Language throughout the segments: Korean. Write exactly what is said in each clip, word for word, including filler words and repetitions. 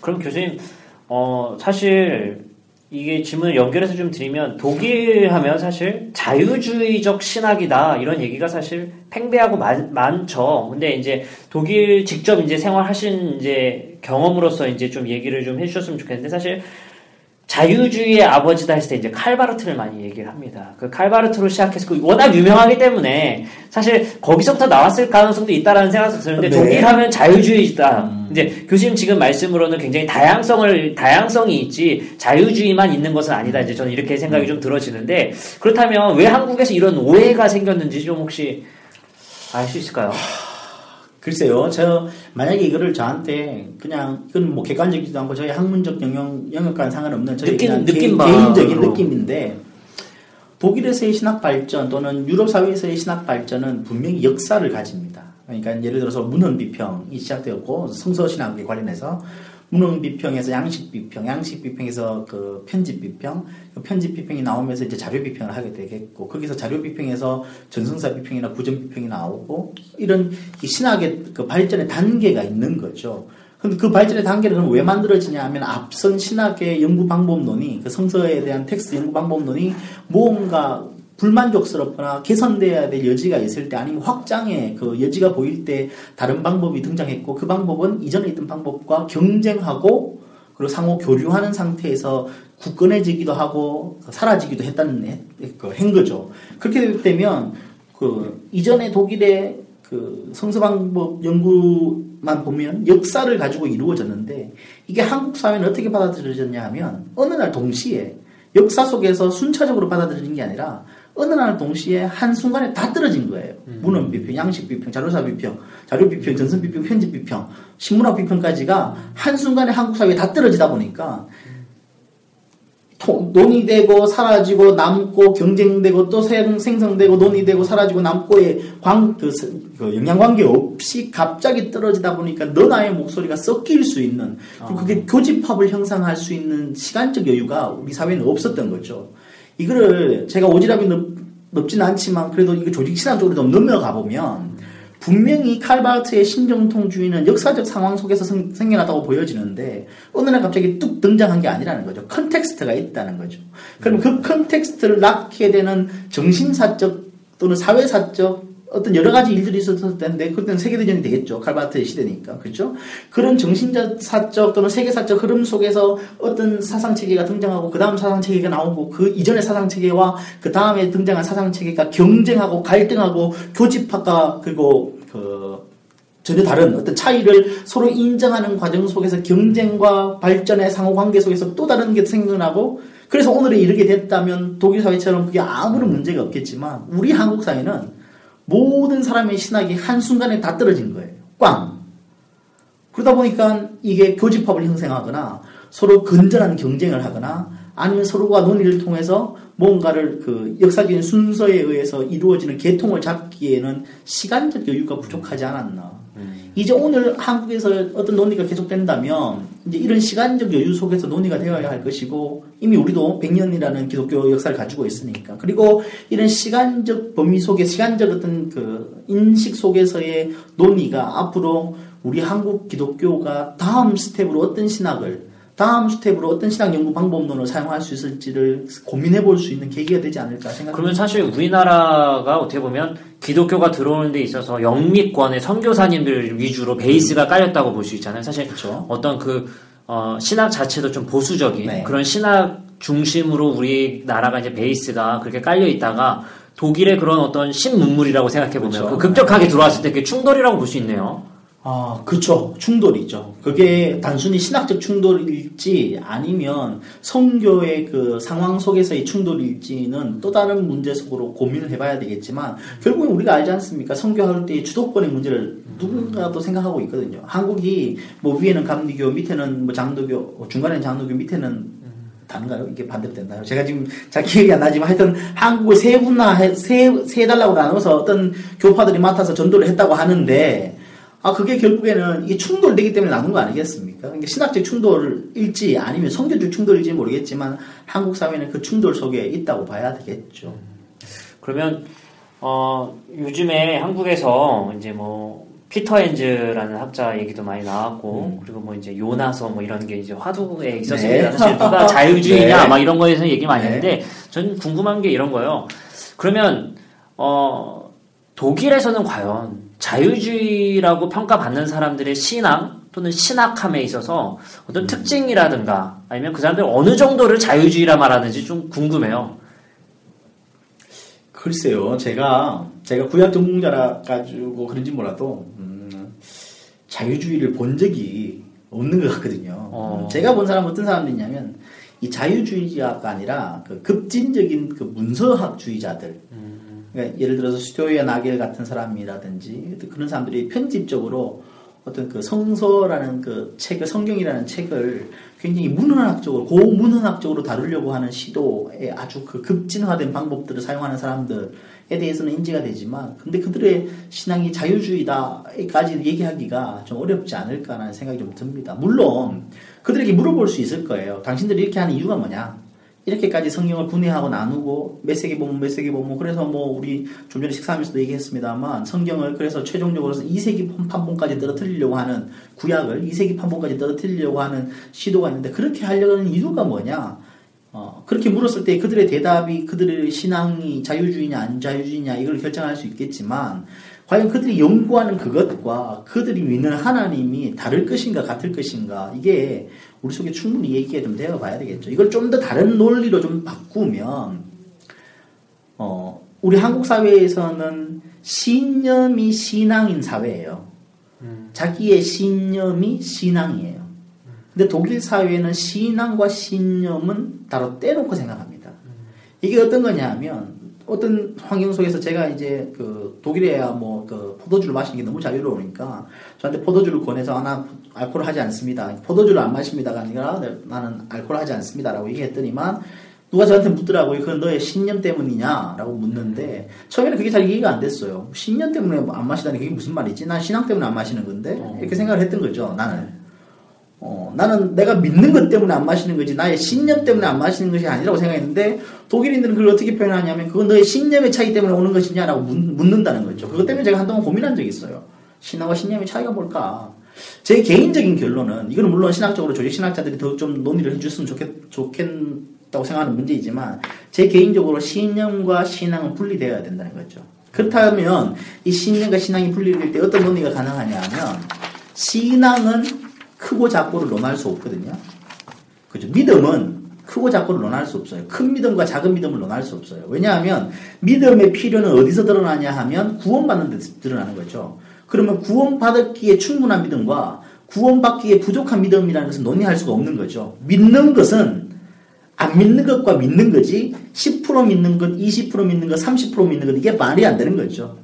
그럼 교수님, 어, 사실 이게 질문을 연결해서 좀 드리면, 독일 하면 사실 자유주의적 신학이다 이런 얘기가 사실 팽배하고 많, 많죠. 근데 이제 독일 직접 이제 생활하신 이제 경험으로서 이제 좀 얘기를 좀 해주셨으면 좋겠는데, 사실 자유주의의 아버지다 했을 때 이제 칼바르트를 많이 얘기를 합니다. 그 칼바르트로 시작해서 워낙 유명하기 때문에 사실 거기서부터 나왔을 가능성도 있다라는 생각도 드는데, 네. 독일하면 자유주의다. 음. 이제 교수님 지금 말씀으로는 굉장히 다양성을 다양성이 있지 자유주의만 있는 것은 아니다. 이제 저는 이렇게 생각이 음. 좀 들어지는데, 그렇다면 왜 한국에서 이런 오해가 생겼는지 좀 혹시 알 수 있을까요? 글쎄요, 저, 만약에 이거를 저한테, 그냥, 이건 뭐 객관적이지도 않고, 저희 학문적 영역, 영역과는 상관없는, 저희 느낌, 느낌 개인, 개인적인 느낌인데, 독일에서의 신학 발전 또는 유럽 사회에서의 신학 발전은 분명히 역사를 가집니다. 그러니까 예를 들어서 문헌 비평이 시작되었고, 성서 신학에 관련해서, 문헌 비평에서 양식 비평, 양식 비평에서 그 편집 비평, 편집 비평이 나오면서 이제 자료 비평을 하게 되겠고, 거기서 자료 비평에서 전승사 비평이나 구전 비평이 나오고, 이런 신학의 그 발전의 단계가 있는 거죠. 근데 그 발전의 단계는 왜 만들어지냐 하면, 앞선 신학의 연구 방법론이, 그 성서에 대한 텍스트 연구 방법론이 무언가 불만족스럽거나 개선되어야 될 여지가 있을 때, 아니면 확장의 그 여지가 보일 때 다른 방법이 등장했고, 그 방법은 이전에 있던 방법과 경쟁하고, 그리고 상호 교류하는 상태에서 굳건해지기도 하고 사라지기도 했다는 행거죠. 그렇게 되면 그 이전의 독일의 그 성서 방법 연구만 보면 역사를 가지고 이루어졌는데, 이게 한국 사회는 어떻게 받아들여졌냐 하면, 어느 날 동시에 역사 속에서 순차적으로 받아들이는 게 아니라 어느 날 동시에 한순간에 다 떨어진 거예요. 음. 문헌 비평, 양식 비평, 자료사 비평, 자료 비평, 전선 비평, 편집 비평, 신문학 비평까지가 한순간에 한국 사회에 다 떨어지다 보니까, 음. 논의되고 사라지고 남고 경쟁되고 또 생성되고 논의되고 사라지고 남고의 광, 그, 그 영향관계 없이 갑자기 떨어지다 보니까 너나의 목소리가 섞일 수 있는, 아. 그게 교집합을 형성할 수 있는 시간적 여유가 우리 사회는 없었던 거죠. 이거를 제가 오지랖이 넓진 않지만 그래도 이거 조직신학 쪽으로 좀 넘어가 보면, 분명히 칼바르트의 신정통주의는 역사적 상황 속에서 생, 생겨났다고 보여지는데, 어느 날 갑자기 뚝 등장한 게 아니라는 거죠. 컨텍스트가 있다는 거죠. 그럼 그 컨텍스트를 낳게 되는 정신사적 또는 사회사적 어떤 여러 가지 일들이 있었을 텐데, 그때는 세계대전이 되겠죠. 칼바르트의 시대니까. 그렇죠? 그런 정신사적 또는 세계사적 흐름 속에서 어떤 사상체계가 등장하고, 그 다음 사상체계가 나오고, 그 이전의 사상체계와 그 다음에 등장한 사상체계가 경쟁하고 갈등하고 교집합과, 그리고 그 전혀 다른 어떤 차이를 서로 인정하는 과정 속에서 경쟁과 발전의 상호관계 속에서 또 다른 게 생겨나고, 그래서 오늘에 이르게 됐다면 독일 사회처럼 그게 아무런 문제가 없겠지만, 우리 한국 사회는 모든 사람의 신학이 한순간에 다 떨어진 거예요. 꽝! 그러다 보니까 이게 교집합을 형성하거나, 서로 건전한 경쟁을 하거나, 아니면 서로가 논의를 통해서 뭔가를 그 역사적인 순서에 의해서 이루어지는 계통을 잡기에는 시간적 여유가 부족하지 않았나. 음. 이제 오늘 한국에서 어떤 논의가 계속된다면, 이제 이런 시간적 여유 속에서 논의가 되어야 할 것이고, 이미 우리도 백 년이라는 기독교 역사를 가지고 있으니까. 그리고 이런 시간적 범위 속에, 시간적 어떤 그 인식 속에서의 논의가 앞으로 우리 한국 기독교가 다음 스텝으로 어떤 신학을, 다음 스텝으로 어떤 신학 연구 방법론을 사용할 수 있을지를 고민해 볼 수 있는 계기가 되지 않을까 생각합니다. 그러면 사실 우리나라가 어떻게 보면 기독교가 들어오는 데 있어서 영미권의 선교사님들 위주로 베이스가 깔렸다고 볼 수 있잖아요. 사실 그쵸. 어떤 그 어, 신학 자체도 좀 보수적인, 네. 그런 신학 중심으로 우리나라가 이제 베이스가 그렇게 깔려 있다가, 독일의 그런 어떤 신문물이라고 생각해 보면 그 급격하게 들어왔을 때 그게 충돌이라고 볼 수 있네요. 아, 그쵸. 충돌이죠. 그게 단순히 신학적 충돌일지 아니면 성교의 그 상황 속에서의 충돌일지는 또 다른 문제 속으로 고민을 해봐야 되겠지만, 결국엔 우리가 알지 않습니까? 성교할 때의 주도권의 문제를 누군가도 생각하고 있거든요. 한국이 뭐 위에는 감리교, 밑에는 뭐 장로교, 중간에는 장로교, 밑에는 다른가요? 이게 반대로 됐나요? 제가 지금 잘 기억이 안 나지만 하여튼 한국을 세 분화, 세, 세 달라고 나눠서 어떤 교파들이 맡아서 전도를 했다고 하는데, 아, 그게 결국에는 이게 충돌되기 때문에 나눈 거 아니겠습니까? 그러니까 신학적 충돌일지 아니면 성교적 충돌일지 모르겠지만 한국 사회는 그 충돌 속에 있다고 봐야 되겠죠. 그러면 어, 요즘에 한국에서 이제 뭐 피터 엔즈라는 학자 얘기도 많이 나왔고, 음. 그리고 뭐 이제 요나서 뭐 이런 게 이제 화두에 있었습니다. 네. 사실 누가 자유주의냐 네. 막 이런 거에서 얘기 많이 네. 했는데, 전 궁금한 게 이런 거예요. 그러면 어, 독일에서는 과연 자유주의라고 평가받는 사람들의 신앙 또는 신학함에 있어서 어떤 음. 특징이라든가 아니면 그 사람들이 어느 정도를 자유주의라 말하는지 좀 궁금해요. 글쎄요, 제가 제가 구약 전공자라 가지고 그런지 몰라도 음, 자유주의를 본 적이 없는 것 같거든요. 어. 제가 본 사람 어떤 사람들이냐면 이 자유주의자가 아니라 그 급진적인 그 문서학주의자들. 음. 그러니까 예를 들어서 스토이아 나겔 같은 사람이라든지 그런 사람들이 편집적으로 어떤 그 성서라는 그 책을, 성경이라는 책을 굉장히 문헌학적으로, 고문헌학적으로 다루려고 하는 시도에 아주 그 급진화된 방법들을 사용하는 사람들에 대해서는 인지가 되지만, 근데 그들의 신앙이 자유주의다까지 얘기하기가 좀 어렵지 않을까라는 생각이 좀 듭니다. 물론 그들에게 물어볼 수 있을 거예요. 당신들이 이렇게 하는 이유가 뭐냐? 이렇게까지 성경을 분해하고 나누고 메시기 보면 메시기 보면 그래서 뭐 우리 좀 전에 식사하면서도 얘기했습니다만, 성경을 그래서 최종적으로 이 세기 판본까지 떨어뜨리려고 하는, 구약을 이 세기 판본까지 떨어뜨리려고 하는 시도가 있는데 그렇게 하려는 이유가 뭐냐? 어, 그렇게 물었을 때 그들의 대답이 그들의 신앙이 자유주의냐 안 자유주의냐 이걸 결정할 수 있겠지만, 과연 그들이 연구하는 그것과 그들이 믿는 하나님이 다를 것인가 같을 것인가, 이게 우리 속에 충분히 얘기가 좀 되어봐야 되겠죠. 이걸 좀 더 다른 논리로 좀 바꾸면, 어, 우리 한국 사회에서는 신념이 신앙인 사회예요. 음. 자기의 신념이 신앙이에요. 음. 근데 독일 사회는 신앙과 신념은 따로 떼놓고 생각합니다. 음. 이게 어떤 거냐 하면, 어떤 환경 속에서 제가 이제 그 독일에야 뭐 그 포도주를 마시는 게 너무 자유로우니까 저한테 포도주를 권해서 아, 나 알코올 하지 않습니다. 포도주를 안 마십니다가 아니라 나는 알코올 하지 않습니다라고 얘기했더니만 누가 저한테 묻더라고요. 그건 너의 신념 때문이냐라고 묻는데, 처음에는 그게 잘 이해가 안 됐어요. 신념 때문에 안 마시다니 그게 무슨 말이지? 난 신앙 때문에 안 마시는 건데, 이렇게 생각을 했던 거죠. 나는 어, 나는 내가 믿는 것 때문에 안 마시는 거지 나의 신념 때문에 안 마시는 것이 아니라고 생각했는데, 독일인들은 그걸 어떻게 표현하냐면 그건 너의 신념의 차이 때문에 오는 것이냐라고 묻는다는 거죠. 그것 때문에 제가 한동안 고민한 적이 있어요. 신앙과 신념의 차이가 뭘까? 제 개인적인 결론은, 이건 물론 신학적으로 조직 신학자들이 더 좀 논의를 해줬으면 좋겠, 좋겠다고 생각하는 문제이지만, 제 개인적으로 신념과 신앙은 분리되어야 된다는 거죠. 그렇다면 이 신념과 신앙이 분리될 때 어떤 논의가 가능하냐 하면, 신앙은 크고 작고를 논할 수 없거든요. 그죠? 믿음은 크고 작고를 논할 수 없어요. 큰 믿음과 작은 믿음을 논할 수 없어요. 왜냐하면 믿음의 필요는 어디서 드러나냐 하면 구원받는 데서 드러나는 거죠. 그러면 구원받기에 충분한 믿음과 구원받기에 부족한 믿음이라는 것은 논의할 수가 없는 거죠. 믿는 것은 안 믿는 것과 믿는 거지, 십 퍼센트 믿는 것, 이십 퍼센트 믿는 것, 삼십 퍼센트 믿는 것, 이게 말이 안 되는 거죠.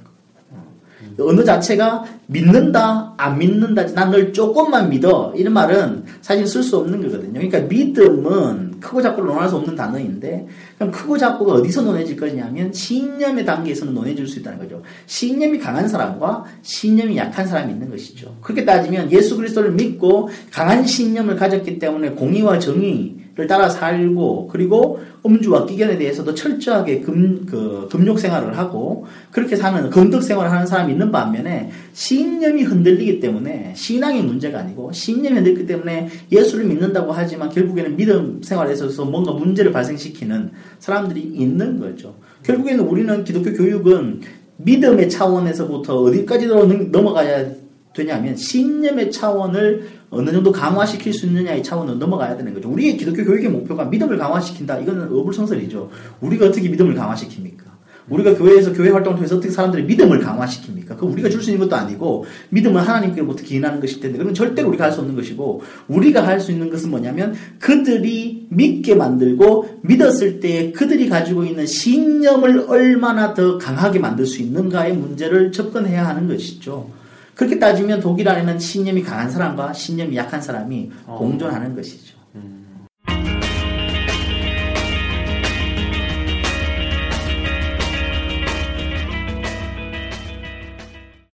언어 자체가 믿는다, 안 믿는다, 난 널 조금만 믿어, 이런 말은 사실 쓸 수 없는 거거든요. 그러니까 믿음은 크고 작고를 논할 수 없는 단어인데, 그럼 크고 작고가 어디서 논해질 거냐면 신념의 단계에서는 논해질 수 있다는 거죠. 신념이 강한 사람과 신념이 약한 사람이 있는 것이죠. 그렇게 따지면 예수 그리스도를 믿고 강한 신념을 가졌기 때문에 공의와 정의를 따라 살고, 그리고 음주와 기견에 대해서도 철저하게 금, 그, 금욕 생활을 하고, 그렇게 사는, 금덕 생활을 하는 사람이 있는 반면에, 신념이 흔들리기 때문에, 신앙의 문제가 아니고, 신념이 흔들리기 때문에 예수를 믿는다고 하지만, 결국에는 믿음 생활에 있어서 뭔가 문제를 발생시키는 사람들이 있는 거죠. 결국에는 우리는 기독교 교육은 믿음의 차원에서부터 어디까지 넘어가야 되냐면, 신념의 차원을 어느 정도 강화시킬 수 있느냐의 차원으로 넘어가야 되는 거죠. 우리의 기독교 교육의 목표가 믿음을 강화시킨다, 이거는 어불성설이죠. 우리가 어떻게 믿음을 강화시킵니까? 우리가 교회에서 교회 활동을 통해서 어떻게 사람들의 믿음을 강화시킵니까? 그 우리가 줄 수 있는 것도 아니고, 믿음은 하나님께로부터 기인하는 것일 텐데, 그러면 절대로 우리가 할 수 없는 것이고, 우리가 할 수 있는 것은 뭐냐면 그들이 믿게 만들고, 믿었을 때 그들이 가지고 있는 신념을 얼마나 더 강하게 만들 수 있는가의 문제를 접근해야 하는 것이죠. 그렇게 따지면 독일 안에는 신념이 강한 사람과 신념이 약한 사람이 어. 공존하는 것이죠. 음.